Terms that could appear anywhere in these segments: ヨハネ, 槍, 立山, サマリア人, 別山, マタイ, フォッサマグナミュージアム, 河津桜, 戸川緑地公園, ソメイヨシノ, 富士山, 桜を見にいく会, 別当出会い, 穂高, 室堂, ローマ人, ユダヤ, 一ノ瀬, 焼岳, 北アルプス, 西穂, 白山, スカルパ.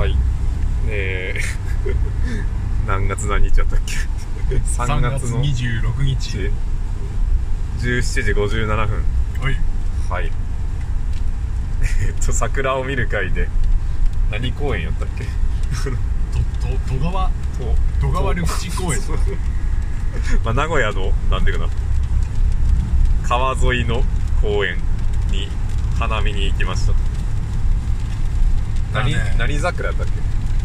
はい。何月何日だったっけ3月の26日17時57分はい、はい、桜を見る会で何公園やったっけ戸川緑地公園まあ名古屋のなんていうかな川沿いの公園に花見に行きました。何桜だったっけ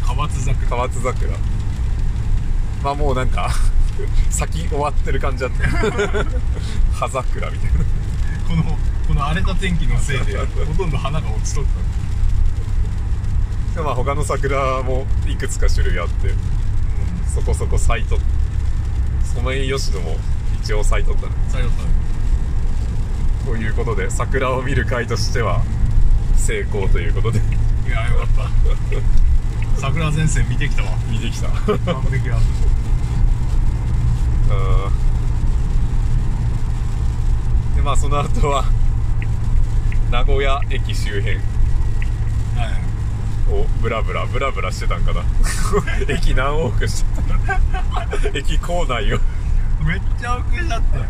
河津桜まあもうなんか咲き終わってる感じだった葉桜みたいなこの荒れた天気のせいでほとんど花が落ちとったでまあ他の桜もいくつか種類あって、うん、そこそこ咲いとソメイヨシノも一応咲いとったねということで桜を見る会としては成功ということでいやよかった桜前線見てきた完璧やでまあその後は名古屋駅周辺をブラブラしてたんかな駅何往復してた駅構内をめっちゃ遅れちゃったよ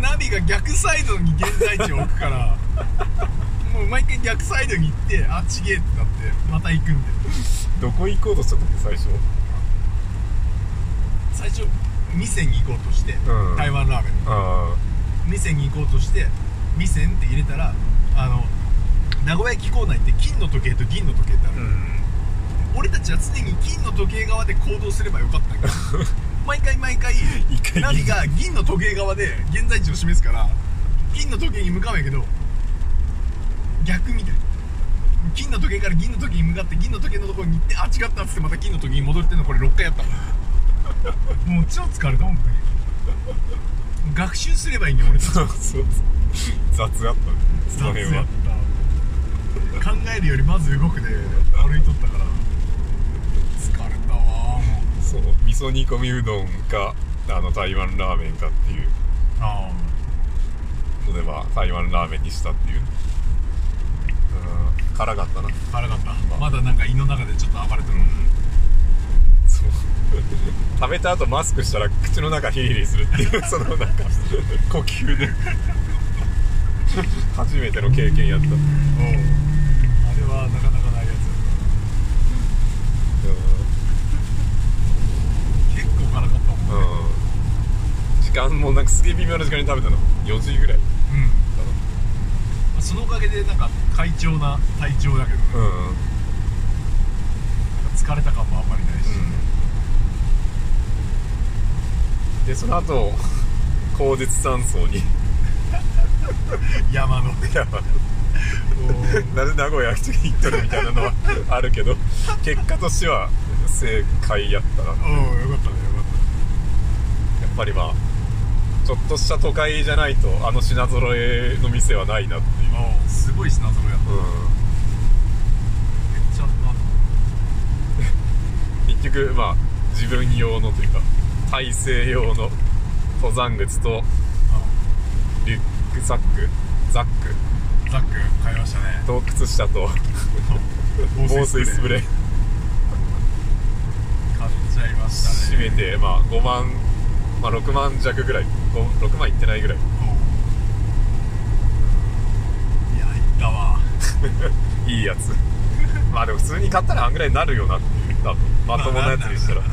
ナビが逆サイドに現在地を置くからもう毎回逆サイドに行ってあっちげえってなってまた行くんでどこ行こうとしたんだっけ最初店に行こうとして、うん、台湾ラーメンあー店に行こうとして店って入れたら名古屋駅構内って金の時計と銀の時計ってある、うん、俺たちは常に金の時計側で行動すればよかったんだけど毎回ナビが銀の時計側で現在地を示すから銀の時計に向かうんやけど逆みたいな金の時計から銀の時計に向かって銀の時計のところに行ってあ違ったっつってまた金の時計に戻るってのこれ6回やったもう超疲れた本当に学習すればいいんだよ俺たちそう雑やったねその辺は考えるよりまず動くで歩いとったから疲れたわもうそう味噌煮込みうどんか台湾ラーメンかっていうのでまあ台湾ラーメンにしたっていう辛かった、まあ、まだなんか胃の中でちょっと暴れてる、うん、そう食べた後マスクしたら口の中ヒリヒリするっていうそのなんか呼吸で初めての経験やった、うん、あれはなかなかないやつ結構辛かったもんね、うん、時間もなんかすげえ微妙な時間に食べたの4時ぐらい、うんそのおかげでなんか快調な体調だけど、ねうん、なんか疲れた感もあんまりないし、うん、でその後高熱山荘に山のなぜ名古屋に行っとるみたいなのはあるけど結果としては正解やったなってよかったやっぱりまあちょっとした都会じゃないと品揃えの店はないなっていうすごい品揃えやった、うん、めっちゃあった結局まあ自分用のというか体制用の登山靴とリュックサックザック買いましたねと靴下と防水スプレー買っちゃいましたね締めてまあ5万まあ、6万弱ぐらい6万いってないぐらい、うん、いやいったわいいやつまあでも普通に買ったらあんぐらいになるよなっていう多分まともなやつにしたら、まあ、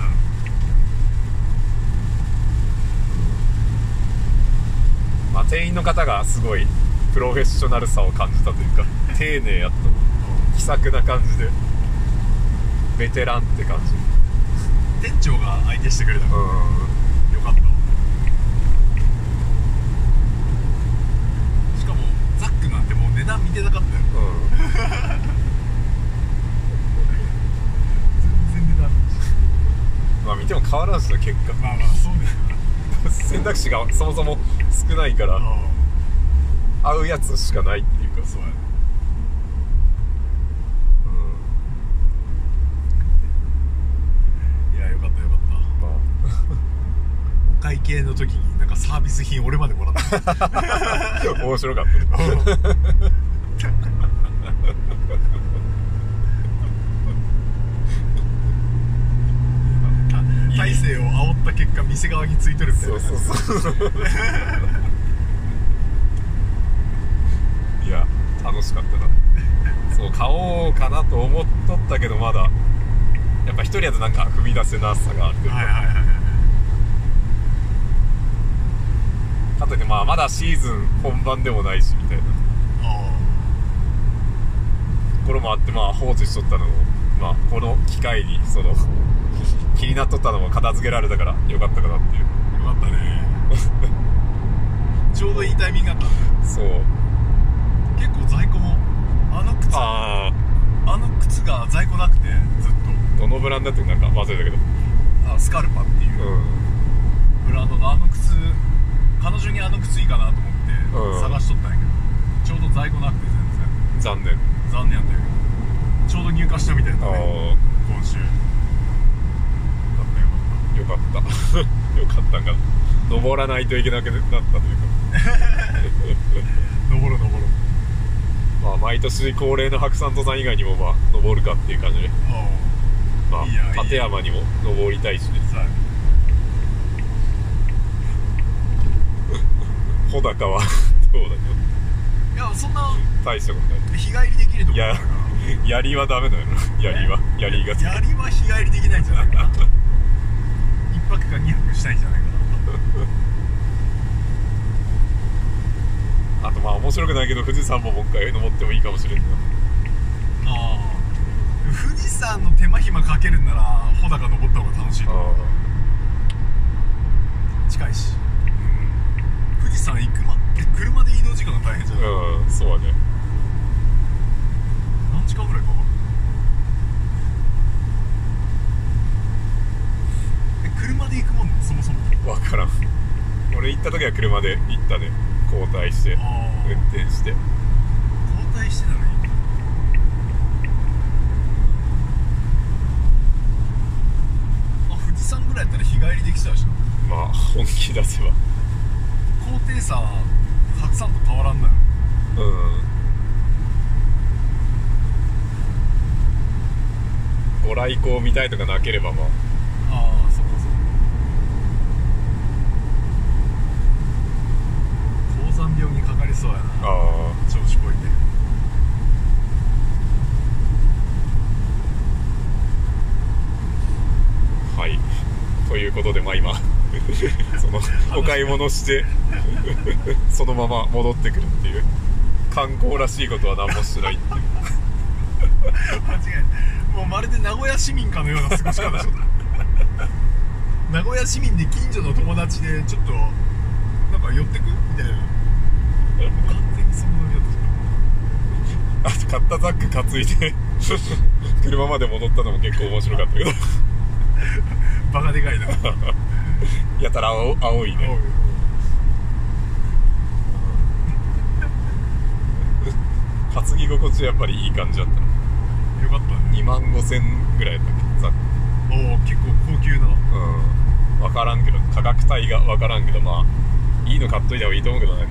まあ店員の方がすごいプロフェッショナルさを感じたというか丁寧やった気さくな感じでベテランって感じ店長が相手してくれたから、うん値段見てなかったよ、うん、全然値段まあ見ても変わらんしな結果まあそうです選択肢がそもそも少ないから合うやつしかないっていうかそうやね、うん、いやよかった、まあ、お会計の時になんかサービス品俺までもらった面白かったった結果店側についてるみたいな。そうそうそういや楽しかったな。そう買おうかなと思っとったけど、まだやっぱ一人やとなんか踏み出せなさがあるというか、かといってまあまだシーズン本番でもないしみたいなところもあって、まあ放置しとったのを、まあこの機会にその気になっとったのも片付けられたからよかったかなっていう。よかったねちょうどいいタイミングだった。そう結構在庫もあの靴が在庫なくてずっとどのブランドだってなんか忘れたけど、スカルパっていう、ブランドのあの靴、彼女にあの靴いいかなと思って探しとったんやけど、ちょうど在庫なくて全然残念やったけど、ちょうど入荷したみたいなね今週。よかったよかったんかな。登らないといけなくなったというか登ろう。まあ毎年恒例の白山登山以外にもまあ登るかっていう感じで、まあ立山にも登りたいしね。穂高はどうだけど、いやそんな大したことない。日帰りできるところだから。槍はダメだよな。槍は日帰りできないんじゃないかな1泊か2泊したいんじゃないかなあとまあ面白くないけど富士山ももう一回登ってもいいかもしれないな。ああ富士山の手間暇かけるんなら穂高登った方が楽しいと思う。近いし、富士山行くまで車で移動時間が大変じゃない。そうだね。何時間ぐらいかかる。車で行くもんね、そもそも分からん。俺行った時は車で行ったね。交代して運転して、交代してたのに富士山ぐらいやったら日帰りできちゃうしな。まあ本気出せば高低差は白山と変わらんのよ。ご来光見たいとかなければまあ病にかかりそうやな。調子こいて。はい。ということでまあ今そのお買い物してそのまま戻ってくるっていう観光らしいことは何もしないっていう間違い。もうまるで名古屋市民かのような過ごし方だ。名古屋市民で近所の友達でちょっとなんか寄ってくみたいな。あと買ったザック担いで車まで戻ったのも結構面白かったけどバカでかいなやたら青いね。担ぎ心地やっぱりいい感じだった。よかったね。25,000ぐらいだったっけザック。おお結構高級な。分からんけど価格帯が分からんけど、まあいいの買っといた方がいいと思うけどね。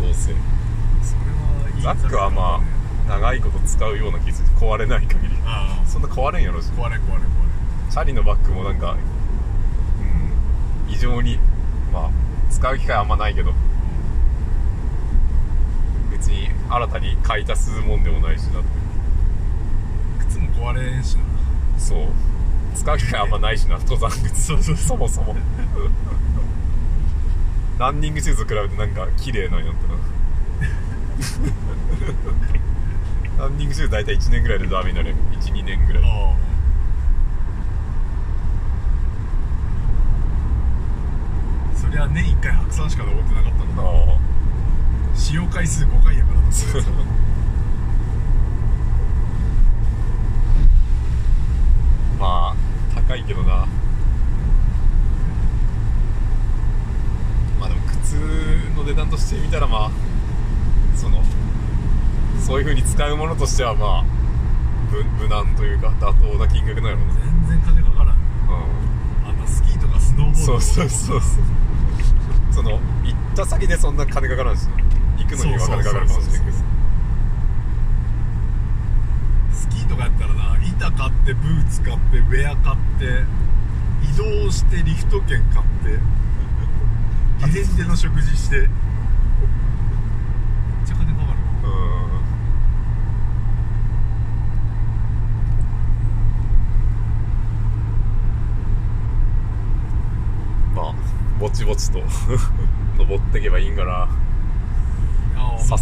どうせザックはまあ長いこと使うような傷壊れない限り。そんな壊れんやろし。壊れチャリのバッグもなんか、異常にまあ使う機会あんまないけど、別に新たに買い足すもんでもないしなって。靴も壊れんしな。そう使う機会あんまないしな登山靴そもそもランニングシューズと比べてなんか綺麗なんやったなランニングシューズ大体1年ぐらいでダメになる。 1,2 年ぐらい。そりゃ年1回白山しか登ってなかったのだ。使用回数5回やからそうまあ高いけどな。まあでも靴の値段としてみたらまあそういう風に使うものとしてはまあ無難というか妥当な金額なんやろうね。全然金かからん。あんなスキーとかスノーボードとかそうその行った先でそんな金かからんし、行くのには金かかるかもしれんけど、スキーとかやったらな板買ってブーツ買ってウェア買って移動してリフト券買ってゲレンデの食事してめっちゃ金かかる。まあぼちぼちと登ってけばいいんかな。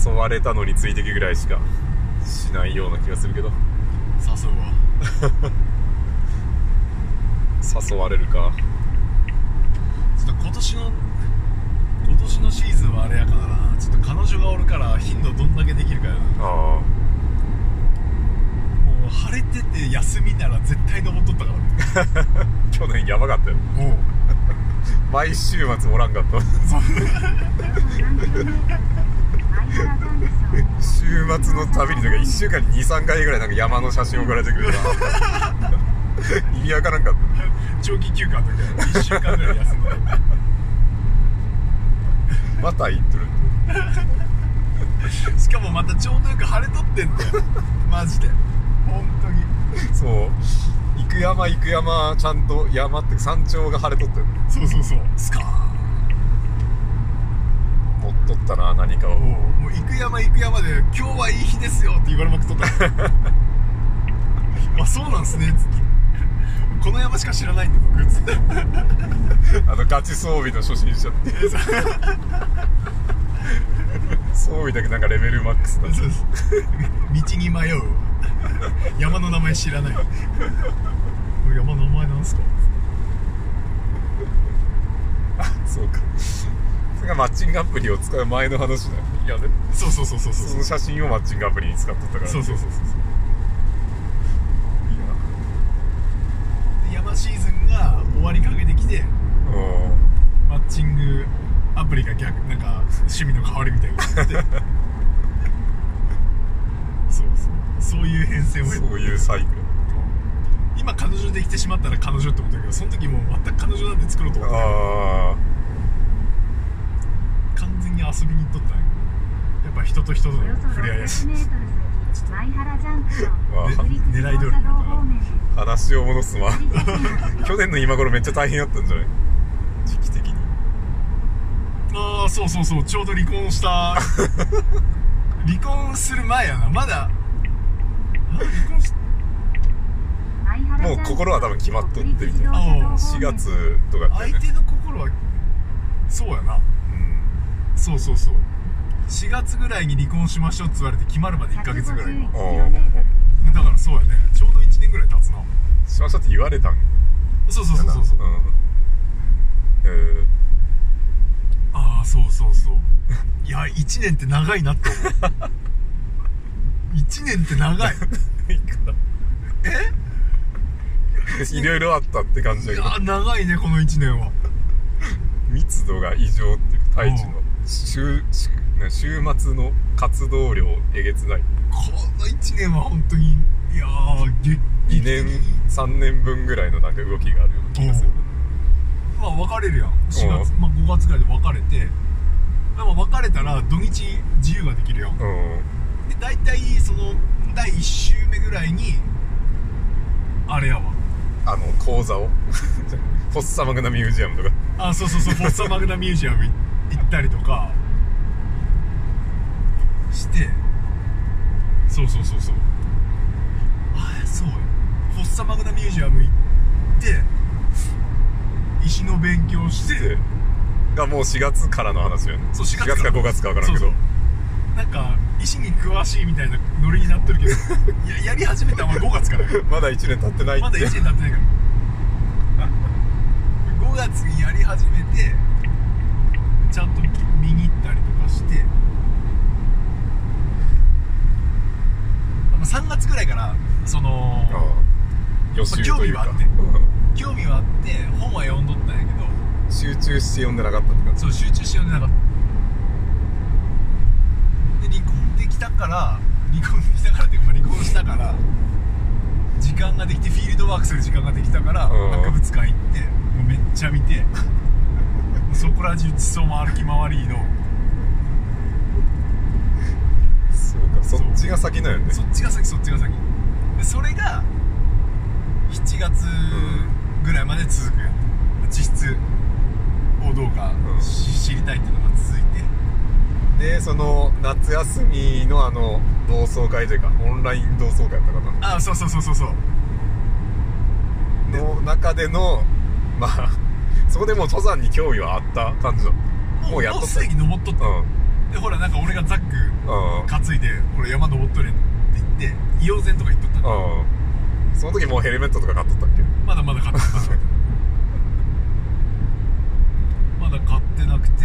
誘われたのについていくぐらいしかしないような気がするけど。誘うわ誘われるか。ちょっと今年のシーズンはあれやからな。ちょっと彼女がおるから頻度どんだけできるかやな。ああ、もう晴れてて休みなら絶対登っとったからね去年やばかったよ。もう毎週末おらんかった週末の旅にとか1週間に 2,3 回ぐらいなんか山の写真送られてくるから意味わからんかった長期休暇とか1週間ぐらい休んだまた行っとるしかもまたちょうどよく晴れとってんだよマジで本当にそう、行く山ちゃんと山って山頂が晴れとってる。そうスカーン持っとったな何かを。もう行く山で今日はいい日ですよって言われまくっとったまあそうなんすねっつってこの山しか知らないんで僕っつってガチ装備の初心者って装備だけなんかレベルマックスだそうです道に迷う山の名前知らない山の名前なんすかあ、そうかマッチングアプリを使う前の話だよ。いやね。そうその写真をマッチングアプリに使ってたから、ね。そう。山シーズンが終わりかけてきて、マッチングアプリが逆なんか趣味の代わりみたいになって。そういう変遷を。そういうサイクル。今彼女できてしまったら彼女って思ったけど、その時もう全く彼女なんて作ろうと思って。ああ。完全に遊びに行っとったんや。やっぱ人と人との触れ合いやし狙い通りだから話を戻すわ去年の今頃めっちゃ大変だったんじゃない時期的に。ああそうちょうど離婚した離婚する前やな。まだ離婚もう心は多分決まっとってみたいな。4月とかって、ね、相手の心はそうやな。そう4月ぐらいに離婚しましょうって言われて決まるまで1ヶ月ぐらいがだからそうやねちょうど1年ぐらい経つな。しましょうって言われたん。そう、ああそういや1年って長いなって思う1年って長いえいろいろあったって感じだけど、いや長いねこの1年は密度が異常っていうか大地の週末の活動量えげつない。この1年は本当にいや2年3年分ぐらいのなんか動きがあるような気がする。まあ別れるやん4月、まあ、5月ぐらいで別れて、でも別れたら土日自由ができるやん。で大体その第1週目ぐらいにあれやわ講座をフォッサマグナミュージアムとかフォッサマグナミュージアム行ったりとかしてそうああそうフォッサマグナミュージアム行って石の勉強してがもう4月からの話よね。そう4月か5月か分からんけどなんか石に詳しいみたいなノリになってるけどやり始めたのは5月からまだ1年経ってないってまだ1年経ってないから5月にやり始めてちゃんと見に行ったりとかして3月ぐらいからその予習というか興味はあって本は読んどったんやけど集中して読んでなかったって感じ。そう集中して読んでなかったで離婚できたからっていうか離婚したから時間ができてフィールドワークする時間ができたから博物館行ってもうめっちゃ見てそこら中地層も歩き回りのそうかそっちが先だよね。そっちが先でそれが7月ぐらいまで続くよ。実質をどうか、うん、知りたいっていうのが続いて、でその夏休みのあの同窓会というかオンライン同窓会だったかな。ああ、そうそうそうそうそうの中での、まあそこでもう登山に興味はあった感じだ。もうやっとった、もうすでに登っとった、うん、でほらなんか俺がザック担いで、うん、俺山登っとるって言って伊予禅とか行っとったんだ、うん、その時もうヘルメットとか買っとったっけ。まだまだ買っとったまだ買ってなくて、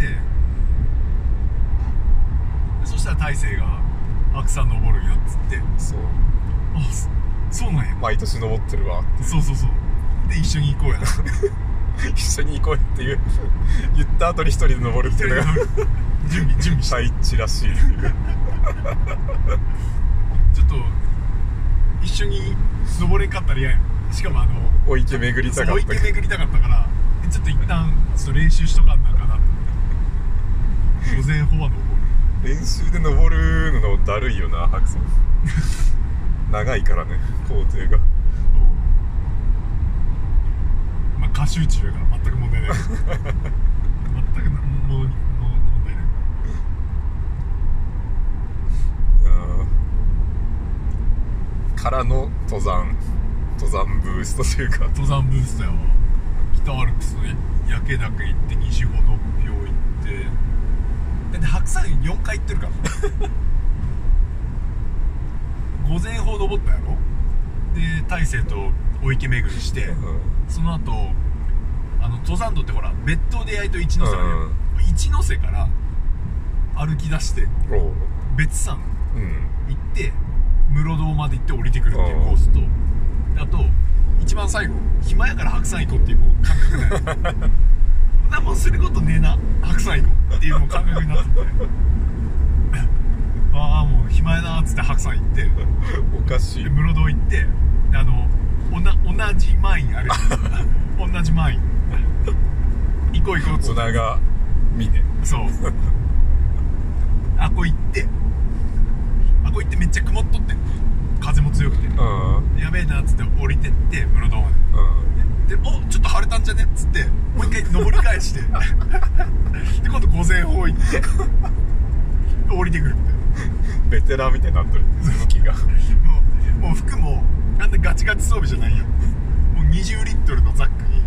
そしたら大勢がアクさん登るよっつって、そう、あ、そうなんや、毎年登ってるわって。そうそうそう、で一緒に行こうや一緒に行こうやって言った後に一人で登るっていうのが準備した一致らしいちょっと一緒に登れんかったら嫌やん。しかもあのお池巡りたかった、お池巡りたかったからちょっと一旦ちょっと練習しとかんなかな午前ほぼ登る、練習で登るのだるいよな白さん長いからね工程が。まあ過集中やから全く問題ない全く問題ない。からの登山ブーストというか、登山ブーストやわ。北アルプスの焼岳行って西穂の病行ってだって白山4回行ってるから午前方登ったやろ。で大勢とお池巡りして、うん、その後あの登山道ってほら別当出会いと一ノ瀬あるよ、うん、一ノ瀬から歩き出して別山行って、うん、室堂まで行って降りてくるっていうコースと、あと一番最後暇やから白山行こうっていうもう感覚になる何もすることねえな白山行こうっていうもう感覚になっててああもう暇やなーっつって白山行っておかしい、室堂行ってあの同じマインあれ同じマイン行こう行こうっつって女が見てそうあこ行ってめっちゃ曇っとって風も強くて、うん、やべえなっつって降りてって室堂まで、うん、でおちょっと晴れたんじゃねっつってもう一回登り返してで今度午前方行って降りてくるみたいなベテランみたいになってる動きがもう服もあんなガチガチ装備じゃないよもう20リットルのザックにも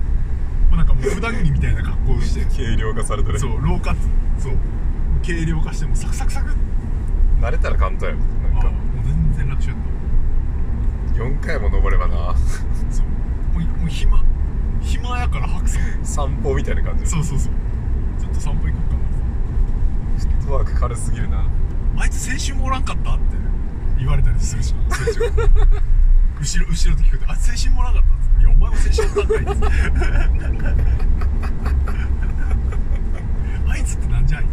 うなんかもう普段着みたいな格好をして軽量化されてる、そうローカツ、そう軽量化してもうサクサクサク慣れたら簡単やん。なんかもう全然楽勝やった。4回も登ればなそうもう暇やから白山散歩みたいな感じ。そうそうそう、ちょっと散歩行こうかな。フットワーク軽すぎるな。あいつ先週もおらんかったって言われたりするし後ろと聞くと、あ、先週もおらんかったって。いや、お前も先週おらんかったあいつってなんじゃい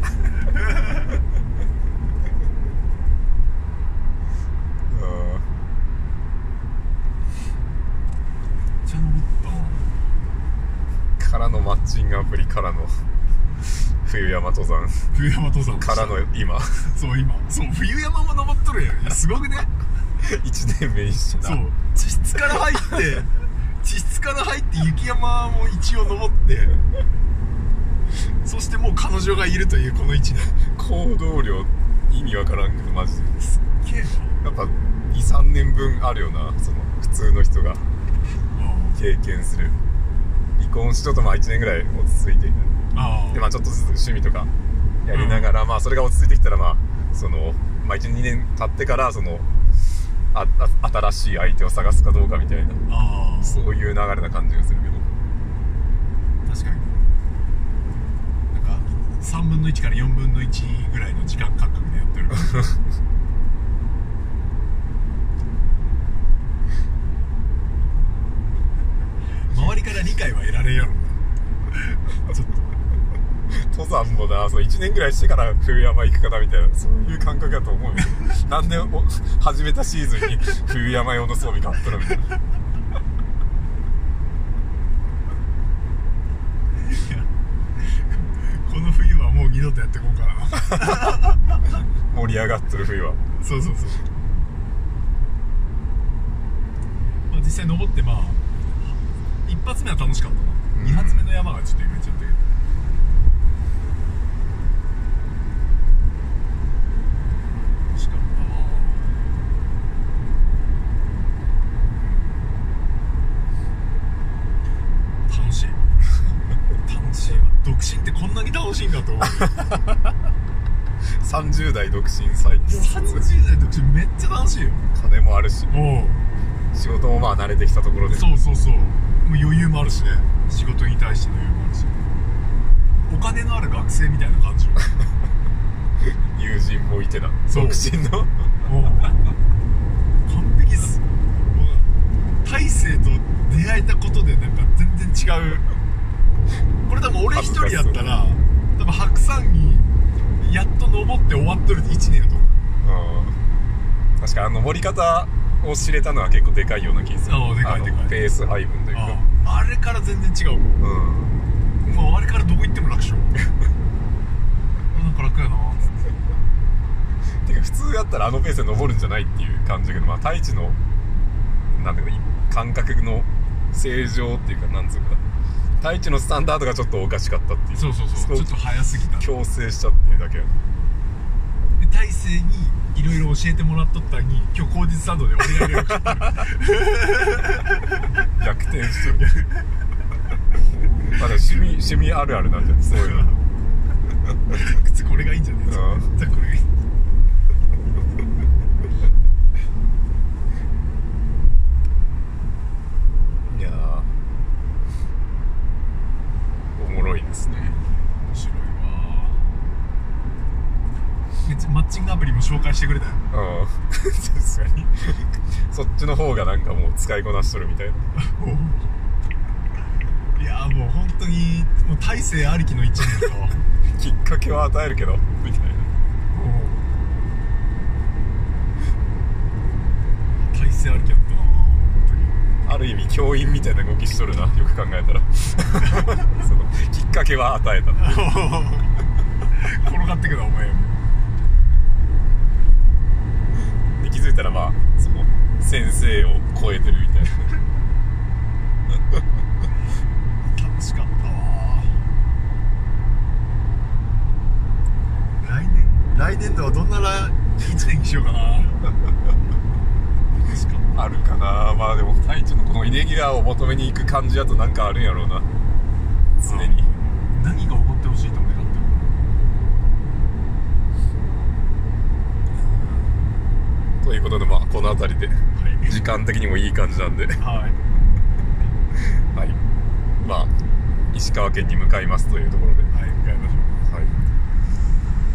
からのマッチングアプリからの冬山登山からの今そう今そう冬山も登っとるやん。すごくね1年目一緒だ。そう、地質から入って雪山も一応登ってそしてもう彼女がいるというこの1年行動量意味わからんけどマジですっげえ。やっぱ 2,3 年分あるよな、その普通の人が経験する。離婚しとうとまあ1年ぐらい落ち着いていた。でまあちょっとずつ趣味とかやりながら、うん、まあそれが落ち着いてきたらまあそのまあ 1,2 年経ってからその新しい相手を探すかどうかみたいな、あそういう流れな感じがするけど。確かになんか3分の1から4分の1ぐらいの時間間隔でやってる周りから理解は得られんやろなちょっと登山もな、その1年ぐらいしてから冬山行くかなみたいな、そういう感覚だと思うよなんで始めたシーズンに冬山用の装備買ったのみたいなこの冬はもう二度とやってこうかな盛り上がってる冬は。そうそうそう、まあ、実際登ってまあ一発目は楽しかったな、2発目の山がちょっとえぐれちゃったけど、楽しかったわ。楽しい楽しいわ。独身ってこんなに楽しいんだと思う30代独身最高。30代独身めっちゃ楽しいよ。金もあるし、おう、仕事もまあ慣れてきたところで、そうそうそう、もう余裕もあるしね、仕事に対しての余裕もあるし、お金のある学生みたいな感じ友人もいてな、独身の完璧っす。大勢と出会えたことでなんか全然違う。これ多分俺一人やったら多分白山にやっと登って終わっとるって1年だと思う。確かにあの登り方を知れたのは結構でかいような気がする。でかいでかい。ペース配分というか。あれから全然違う。もうあれからどこ行っても楽勝。なんか楽やな。てか普通だったらあのペースで登るんじゃないっていう感じだけど、まあ太一のなんていうか感覚の正常っていうかなんつうか。太一のスタンダードがちょっとおかしかったっていう。そうそうそう。ちょっと早すぎた。強制しちゃってるだけや。で大勢にいろいろ教えてもらっとったに、今日口実サンドで俺がいろいろ教えてる。逆転しちゃう。まだ趣味あるあるなんじゃない。そういうの。靴これがいいんじゃないですか。じゃあこれがいい。ですね、面白いわ。マッチングアプリも紹介してくれたよ。確かにそっちの方がなんかもう使いこなしとるみたいな。いやもう本当にもう大勢ありきの1年だわきっかけは与えるけどみたいな。大勢ありきやったな。ある意味教員みたいな動きしとるな、よく考えたらそのきっかけは与えた転がってくなお前で気づいたらまあその先生を超えてるみたいな楽しかったわ。来年度はどんな1年にしようかなあるかな。まあでも太一のこのイレギュラーを求めに行く感じだとなんかあるんやろうな、常に。何が起こってほしいと思う。ということでまあこの辺りで、はい、時間的にもいい感じなんで、はい、はい、まあ石川県に向かいますというところで。はい。